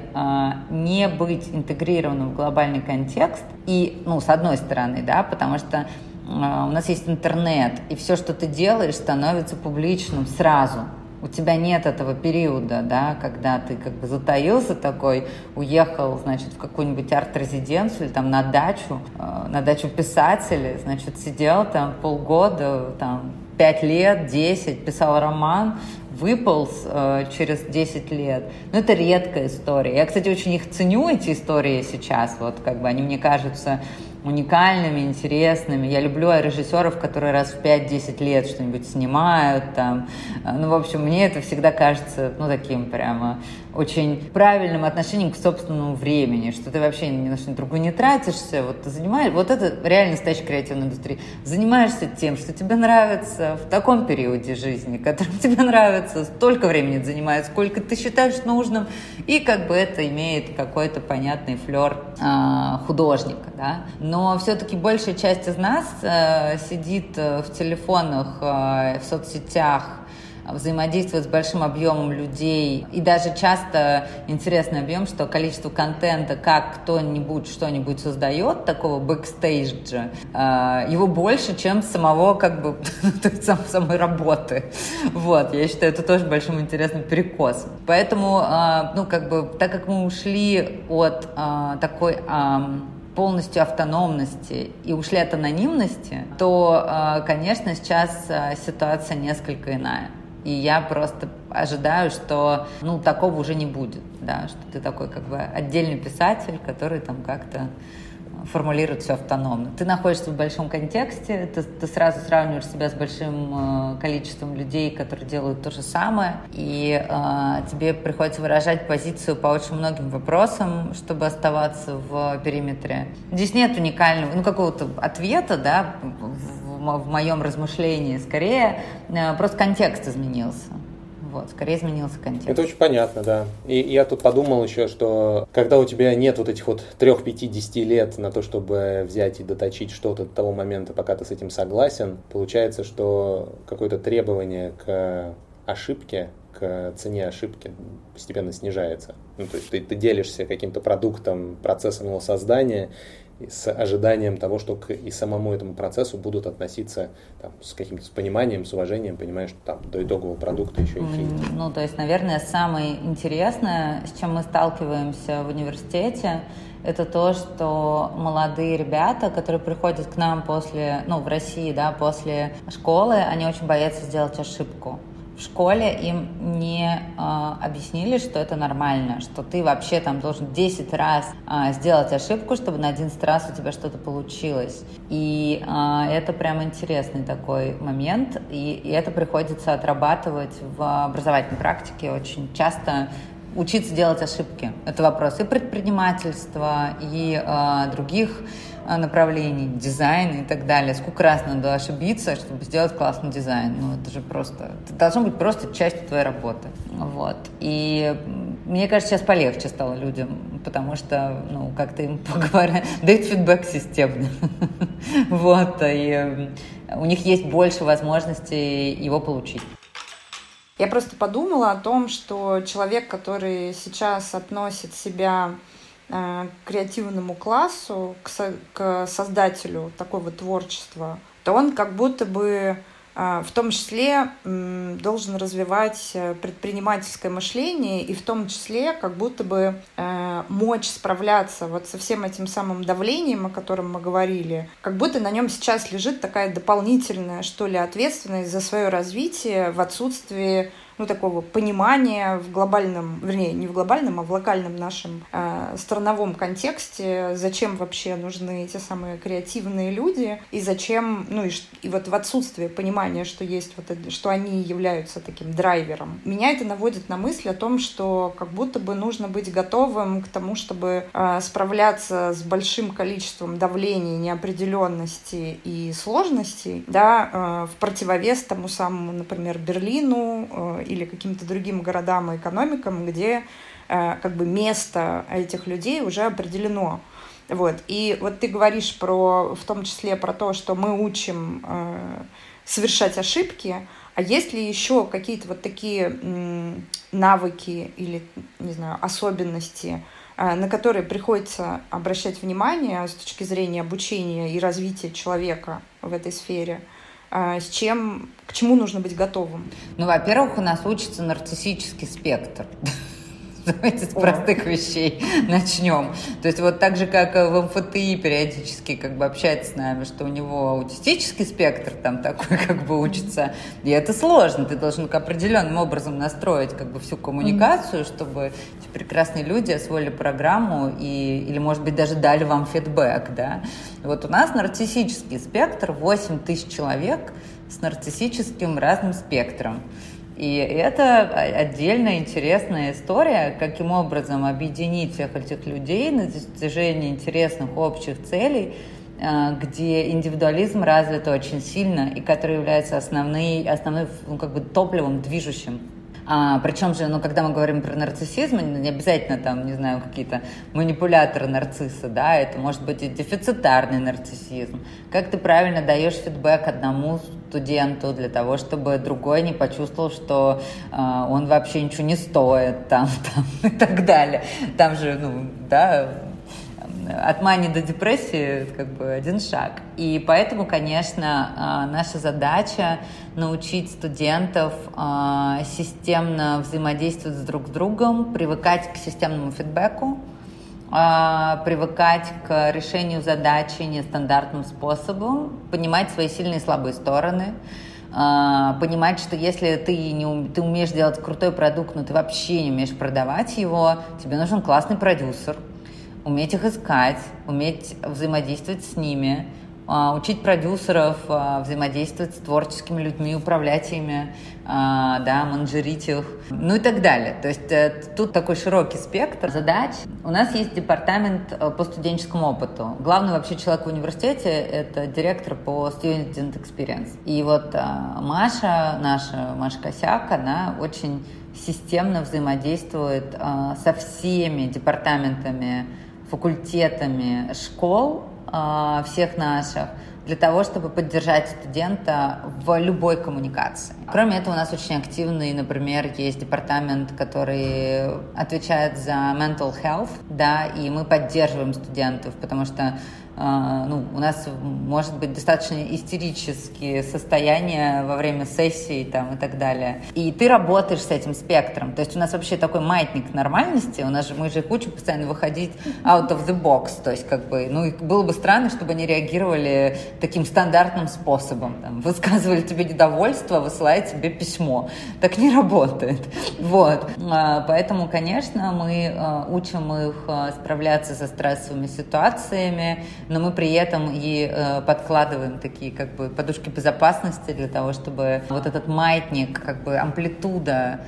не быть интегрированным в глобальный контекст. И, ну, с одной стороны, да, потому что у нас есть интернет, и все, что ты делаешь, становится публичным сразу. У тебя нет этого периода, да, когда ты как бы затаился такой, уехал, значит, в какую-нибудь арт-резиденцию или там на дачу писателей, значит, сидел там полгода, там 5 лет, 10, писал роман, выполз через 10 лет. Ну, это редкая история. Я, кстати, очень их ценю, эти истории сейчас, вот как бы они мне кажутся уникальными, интересными. Я люблю режиссеров, которые раз в 5-10 лет что-нибудь снимают. Там. Ну, в общем, мне это всегда кажется, ну, таким прямо очень правильным отношением к собственному времени, что ты вообще ни на что другое не тратишься, вот ты занимаешься, вот это реально настоящая креативная индустрия, занимаешься тем, что тебе нравится в таком периоде жизни, который тебе нравится, столько времени занимает, сколько ты считаешь нужным, и как бы это имеет какой-то понятный флер художника, да, но все-таки большая часть из нас сидит в телефонах, в соцсетях, взаимодействовать с большим объемом людей. И даже часто интересный объем, что количество контента, как кто-нибудь что-нибудь создает, такого бэкстейджа, его больше, чем самого, как бы, самой работы. Вот, я считаю, это тоже большим интересным перекосом. Поэтому, ну, как бы, так как мы ушли от такой полностью автономности и ушли от анонимности, то, конечно, сейчас ситуация несколько иная. И я просто ожидаю, что, ну, такого уже не будет, да, что ты такой как бы отдельный писатель, который там как-то формулировать все автономно. Ты находишься в большом контексте, ты сразу сравниваешь себя с большим количеством людей, которые делают то же самое, и тебе приходится выражать позицию по очень многим вопросам, чтобы оставаться в периметре. Здесь нет уникального, какого-то ответа, да, в моем размышлении, скорее просто контекст изменился. Вот, скорее изменился контекст. Это очень понятно, да. И я тут подумал еще, что когда у тебя нет вот этих вот 3-5-10 лет на то, чтобы взять и доточить что-то до того момента, пока ты с этим согласен, получается, что какое-то требование к ошибке, к цене ошибки постепенно снижается. То есть ты делишься каким-то продуктом, процессом его создания, с ожиданием того, что и самому этому процессу будут относиться там, с каким-то пониманием, с уважением, понимаешь, что там до итогового продукта еще идти. То есть, наверное, самое интересное, с чем мы сталкиваемся в университете, это то, что молодые ребята, которые приходят к нам после, в России, да, после школы, они очень боятся сделать ошибку. В школе им не объяснили, что это нормально, что ты вообще там должен 10 раз сделать ошибку, чтобы на 11 раз у тебя что-то получилось. И это прям интересный такой момент, и это приходится отрабатывать в образовательной практике очень часто. Учиться делать ошибки. Это вопрос и предпринимательства, и других направлений, дизайна и так далее. Сколько раз надо ошибиться, чтобы сделать классный дизайн? Это же просто... Это должно быть просто частью твоей работы. Вот. И мне кажется, сейчас полегче стало людям, потому что, как-то им поговорят, дают фидбэк системно. Вот. И у них есть больше возможностей его получить. Я просто подумала о том, что человек, который сейчас относит себя к креативному классу, к создателю такого творчества, то он как будто бы в том числе должен развивать предпринимательское мышление и в том числе как будто бы мочь справляться вот со всем этим самым давлением, о котором мы говорили. Как будто на нем сейчас лежит такая дополнительная, что ли, ответственность за свое развитие в отсутствии такого понимания в глобальном, вернее, не в глобальном, а в локальном нашем страновом контексте, зачем вообще нужны эти самые креативные люди, и зачем, и вот в отсутствии понимания, что есть вот это, что они являются таким драйвером. Меня это наводит на мысль о том, что как будто бы нужно быть готовым к тому, чтобы справляться с большим количеством давлений, неопределенности и сложностей, да, в противовес тому самому, например, Берлину, или каким-то другим городам и экономикам, где как бы место этих людей уже определено. Вот. И вот ты говоришь в том числе про то, что мы учим совершать ошибки, а есть ли еще какие-то вот такие навыки или, не знаю, особенности, на которые приходится обращать внимание с точки зрения обучения и развития человека в этой сфере? К чему нужно быть готовым? Во-первых, у нас учится нарциссический спектр. Давайте с простых вещей начнем. То есть вот так же, как в МФТИ периодически общается с нами, что у него аутистический спектр там такой учится, и это сложно. Ты должен определенным образом настроить всю коммуникацию, чтобы эти прекрасные люди освоили программу или, может быть, даже дали вам фидбэк, да. Вот у нас нарциссический спектр, 8 тысяч человек с нарциссическим разным спектром. И это отдельная интересная история, каким образом объединить всех этих людей на достижение интересных общих целей, где индивидуализм развит очень сильно и который является основным топливом, движущим. Причем же, когда мы говорим про нарциссизм, не обязательно какие-то манипуляторы нарциссы, да, это может быть и дефицитарный нарциссизм. Как ты правильно даешь фидбэк одному студенту для того, чтобы другой не почувствовал, что он вообще ничего не стоит и так далее. Там же, от мании до депрессии один шаг. И поэтому, конечно, наша задача научить студентов системно взаимодействовать друг с другом, привыкать к системному фидбэку, привыкать к решению задачи нестандартным способом, понимать свои сильные и слабые стороны, понимать, что если ты умеешь делать крутой продукт, но ты вообще не умеешь продавать его, тебе нужен классный продюсер. уметь их искать, уметь взаимодействовать с ними, учить продюсеров, взаимодействовать с творческими людьми, управлять ими, да, менеджерить их, ну и так далее. То есть тут такой широкий спектр задач. У нас есть департамент по студенческому опыту. Главный вообще человек в университете – это директор по Student Experience. И вот Маша, наша Маша Косяк, она очень системно взаимодействует со всеми департаментами, факультетами школ, всех наших, для того, чтобы поддержать студента в любой коммуникации. Кроме этого, у нас очень активный, например, есть департамент, который отвечает за mental health, да, и мы поддерживаем студентов, потому что у нас может быть достаточно истерические состояния во время сессии там, и так далее. И ты работаешь с этим спектром. То есть у нас вообще такой маятник нормальности. У нас же, мы же их учим постоянно выходить out of the box. То есть и было бы странно, чтобы они реагировали таким стандартным способом. Там, высказывали тебе недовольство, высылали тебе письмо. Так не работает. Вот. Поэтому, конечно, мы учим их справляться со стрессовыми ситуациями, но мы при этом и подкладываем такие подушки безопасности для того, чтобы вот этот маятник, амплитуда,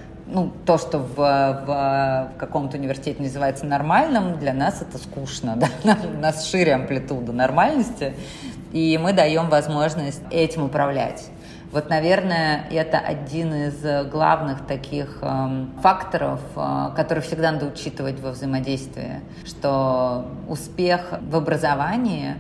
то, что в каком-то университете называется нормальным, для нас это скучно, да? У нас шире амплитуда нормальности, и мы даем возможность этим управлять. Вот, наверное, это один из главных таких факторов, которые всегда надо учитывать во взаимодействии, что успех в образовании,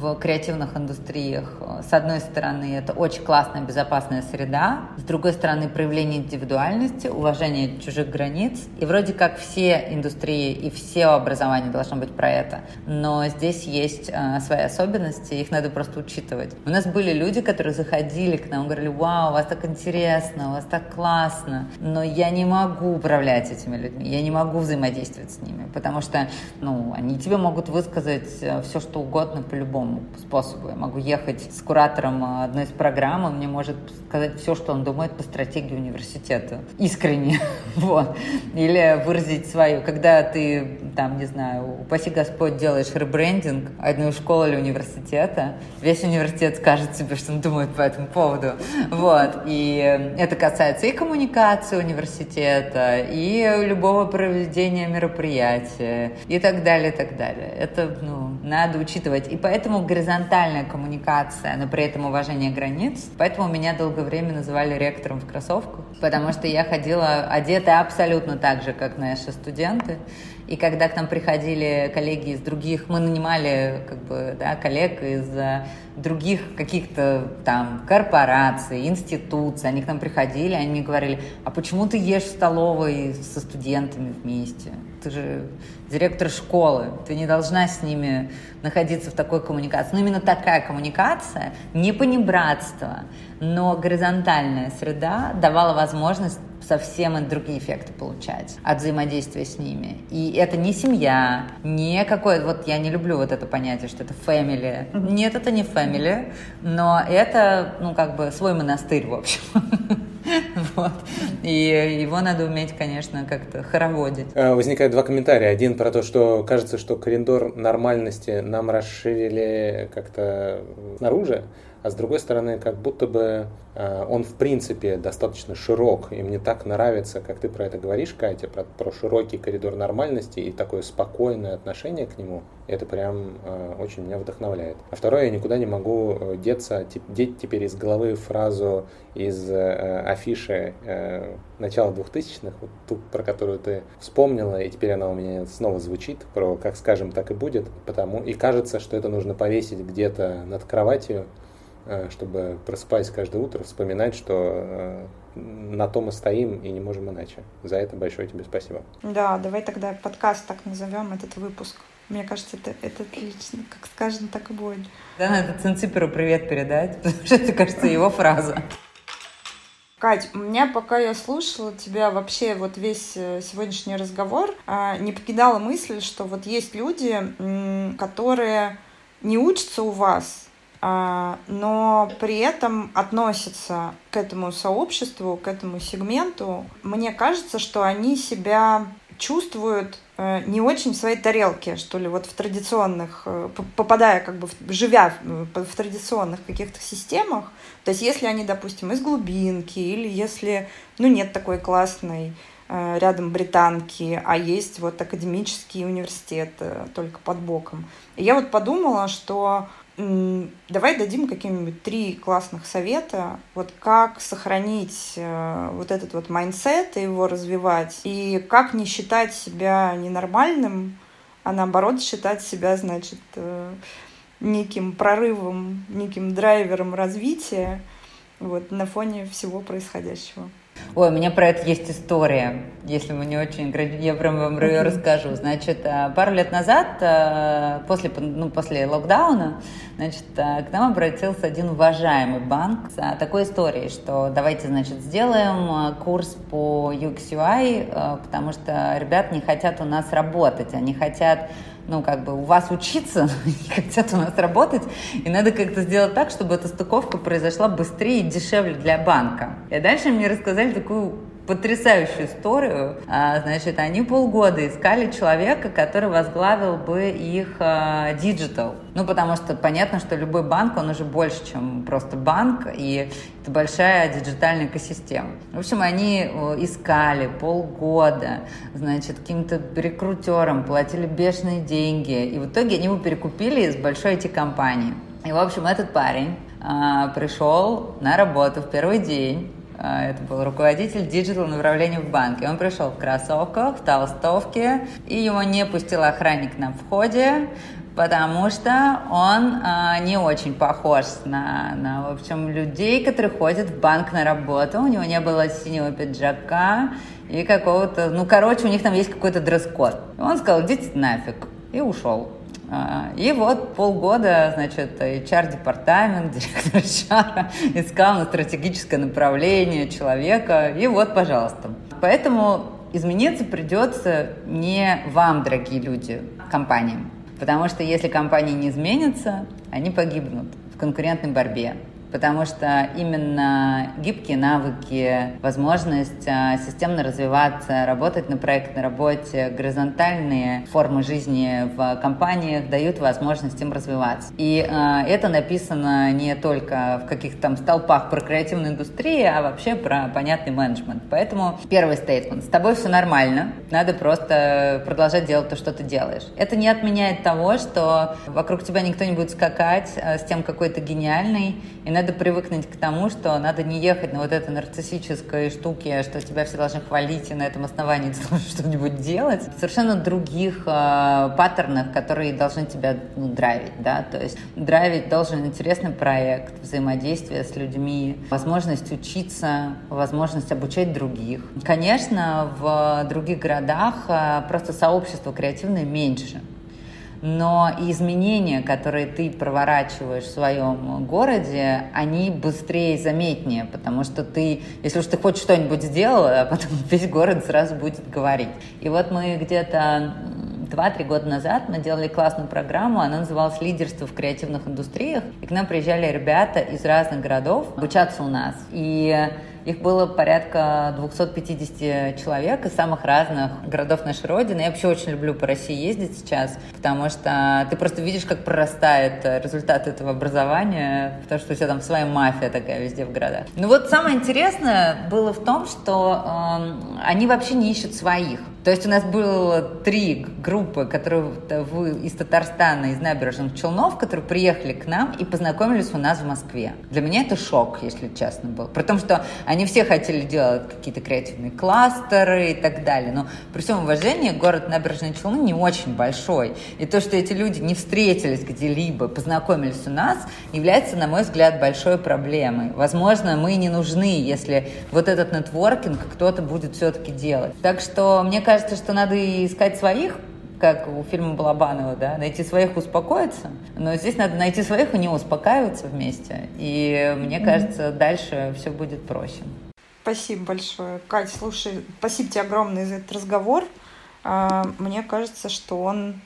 в креативных индустриях, с одной стороны, это очень классная, безопасная среда, с другой стороны, проявление индивидуальности, уважение чужих границ. И вроде как все индустрии и все образование должно быть про это. Но здесь есть свои особенности, их надо просто учитывать. У нас были люди, которые заходили к нам и говорили: «Вау, у вас так интересно, у вас так классно, но я не могу управлять этими людьми, я не могу взаимодействовать с ними, потому что они тебе могут высказать все, что угодно, по-любому способу. Я могу ехать с куратором одной из программ, он мне может сказать все, что он думает по стратегии университета. Искренне. Вот. Или выразить свою. Когда ты, упаси Господь, делаешь ребрендинг одной школы или университета, весь университет скажет тебе, что он думает по этому поводу. Вот. И это касается и коммуникации университета, и любого проведения мероприятия, и так далее, и так далее. Это, надо учитывать. И поэтому горизонтальная коммуникация, но при этом уважение границ. Поэтому меня долгое время называли ректором в кроссовках, потому что я ходила одета абсолютно так же, как наши студенты. И когда к нам приходили коллеги из других, мы нанимали коллег из других каких-то там корпораций, институций, они к нам приходили, они мне говорили: «А почему ты ешь в столовой со студентами вместе? Ты же директор школы, ты не должна с ними находиться в такой коммуникации». Но именно такая коммуникация, не понебратство, но горизонтальная среда давала возможность совсем другие эффекты получать от взаимодействия с ними. И это не семья, не какое... Вот я не люблю это понятие, что это family. Нет, это не family, но это, свой монастырь, в общем. Вот. И его надо уметь, конечно, как-то хороводить. Возникает два комментария. Один про то, что кажется, что коридор нормальности нам расширили как-то снаружи, а с другой стороны, как будто бы он, в принципе, достаточно широк. И мне так нравится, как ты про это говоришь, Катя, про широкий коридор нормальности и такое спокойное отношение к нему. Это прям очень меня вдохновляет. А второе, я никуда не могу деть теперь из головы фразу из афиши начала 2000-х, вот ту, про которую ты вспомнила, и теперь она у меня снова звучит, про «как скажем, так и будет». И кажется, что это нужно повесить где-то над кроватью, чтобы, просыпаясь каждое утро, вспоминать, что на том и стоим, и не можем иначе. За это большое тебе спасибо. Да, давай тогда подкаст так назовем, этот выпуск. Мне кажется, это отлично. «Как скажем, так и будет». Да, надо Цинциперу привет передать, потому что это, кажется, его фраза. Кать, у меня, пока я слушала тебя, вообще вот весь сегодняшний разговор, не покидала мысль, что вот есть люди, которые не учатся у вас, но при этом относятся к этому сообществу, к этому сегменту. Мне кажется, что они себя чувствуют не очень в своей тарелке, что ли, вот в традиционных, попадая как бы, живя в традиционных каких-то системах, то есть если они, допустим, из глубинки, или если, ну, нет такой классной рядом британки, а есть вот академический университет только под боком. И я вот подумала, что давай дадим какие-нибудь 3 классных совета, вот как сохранить вот этот вот майндсет и его развивать, и как не считать себя ненормальным, а наоборот считать себя, значит, неким прорывом, неким драйвером развития вот, на фоне всего происходящего. Ой, у меня про это есть история, если мы не очень... Я прям вам ее расскажу. Значит, пару лет назад, после локдауна, значит, к нам обратился один уважаемый банк с такой историей, что давайте, значит, сделаем курс по UX UI, потому что ребята не хотят у нас работать, они хотят... ну, как бы у вас учиться, не хотят у нас работать, и надо как-то сделать так, чтобы эта стыковка произошла быстрее и дешевле для банка. И дальше мне рассказали такую потрясающую историю. Значит, они полгода искали человека, который возглавил бы их диджитал. Ну, потому что понятно, что любой банк, он уже больше, чем просто банк, и это большая диджитальная экосистема. В общем, они искали полгода, значит, каким-то рекрутерам платили бешеные деньги, и в итоге они его перекупили из большой IT-компании. И, в общем, этот парень пришел на работу в первый день. Это был руководитель диджитал направления в банке. Он пришел в кроссовках, в толстовке, и его не пустил охранник на входе, потому что он не очень похож на, в общем, людей, которые ходят в банк на работу. У него не было синего пиджака и какого-то... Ну, короче, у них там есть какой-то дресс-код. Он сказал, идите нафиг, и ушел. И вот полгода, значит, HR-департамент, директор HR искал на стратегическое направление человека, и вот, пожалуйста. Поэтому измениться придется не вам, дорогие люди, компаниям, потому что если компании не изменятся, они погибнут в конкурентной борьбе. Потому что именно гибкие навыки, возможность системно развиваться, работать на проектной работе, горизонтальные формы жизни в компаниях дают возможность им развиваться. И это написано не только в каких-то там столпах про креативную индустрию, а вообще про понятный менеджмент. Поэтому первый стейтмент. С тобой все нормально, надо просто продолжать делать то, что ты делаешь. Это не отменяет того, что вокруг тебя никто не будет скакать с тем, какой ты гениальный, и надо привыкнуть к тому, что надо не ехать на вот этой нарциссической штуке, что тебя все должны хвалить, и на этом основании ты должен что-нибудь делать. Совершенно других паттернах, которые должны тебя, ну, драйвить, да, то есть драйвить должен интересный проект, взаимодействие с людьми, возможность учиться, возможность обучать других. Конечно, в других городах просто сообщество креативное меньше. Но и изменения, которые ты проворачиваешь в своем городе, они быстрее и заметнее, потому что ты, если уж ты хоть что-нибудь сделала, а потом весь город сразу будет говорить. И вот мы где-то 2-3 года назад мы делали классную программу, она называлась «Лидерство в креативных индустриях», и к нам приезжали ребята из разных городов обучаться у нас. И их было порядка 250 человек из самых разных городов нашей Родины. Я вообще очень люблю по России ездить сейчас, потому что ты просто видишь, как прорастает результат этого образования, потому что у тебя там своя мафия такая везде в городах. Ну вот самое интересное было в том, что они вообще не ищут своих. То есть у нас было 3 группы, которые из Татарстана, из Набережных Челнов, которые приехали к нам и познакомились у нас в Москве. Для меня это шок, если честно, был. При том, что они все хотели делать какие-то креативные кластеры и так далее. Но при всем уважении город Набережные Челны не очень большой. И то, что эти люди не встретились где-либо, познакомились у нас, является, на мой взгляд, большой проблемой. Возможно, мы не нужны, если вот этот нетворкинг кто-то будет все-таки делать. Так что мне кажется, что надо искать своих, как у фильма Балабанова, да, найти своих, успокоиться, но здесь надо найти своих и не успокаиваться вместе, и мне кажется, дальше все будет проще. Спасибо большое, Кать, слушай, спасибо тебе огромное за этот разговор, мне кажется, что он,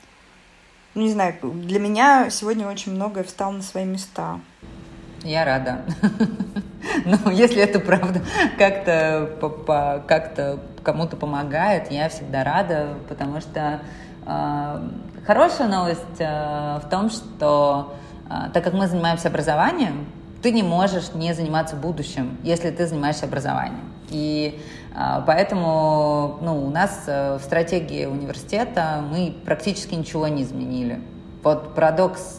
не знаю, для меня сегодня очень многое встало на свои места. Я рада. Ну, если это правда как-то кому-то помогает, я всегда рада, потому что хорошая новость в том, что так как мы занимаемся образованием, ты не можешь не заниматься будущим, если ты занимаешься образованием. И поэтому у нас в стратегии университета мы практически ничего не изменили. Вот парадокс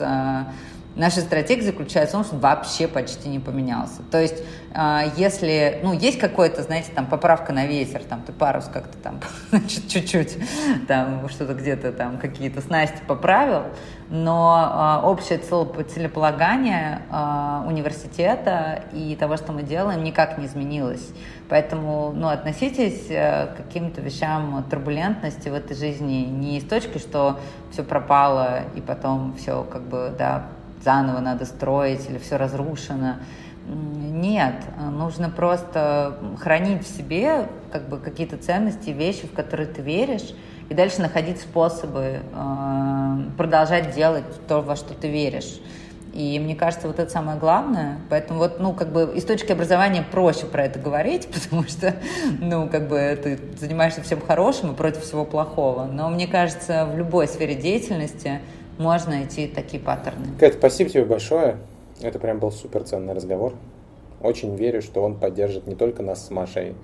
нашей стратегии заключается в том, что он вообще почти не поменялся. То есть, если, есть какой-то, поправка на ветер, ты парус как-то чуть-чуть, что-то где-то какие-то снасти поправил, но общее целеполагание университета и того, что мы делаем, никак не изменилось. Поэтому, относитесь к каким-то вещам турбулентности в этой жизни не с точки, что все пропало и потом все заново надо строить или все разрушено. Нет, нужно просто хранить в себе какие-то ценности, вещи, в которые ты веришь, и дальше находить способы продолжать делать то, во что ты веришь. И мне кажется, это самое главное. Поэтому из точки образования проще про это говорить, потому что, ты занимаешься всем хорошим и против всего плохого. Но мне кажется, в любой сфере деятельности можно найти такие паттерны. Кать, спасибо тебе большое. Это прям был суперценный разговор. Очень верю, что он поддержит не только нас с Машей,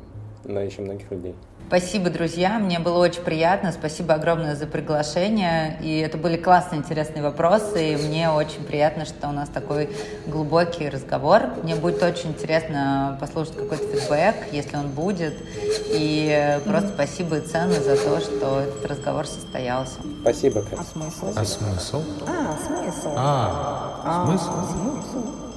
но еще многих людей. Спасибо, друзья. Мне было очень приятно. Спасибо огромное за приглашение. И это были классные, интересные вопросы. И мне очень приятно, что у нас такой глубокий разговор. Мне будет очень интересно послушать какой-то фидбэк, если он будет. И просто спасибо и ценно за то, что этот разговор состоялся. Спасибо, Катя. А смысл? А смысл? А смысл?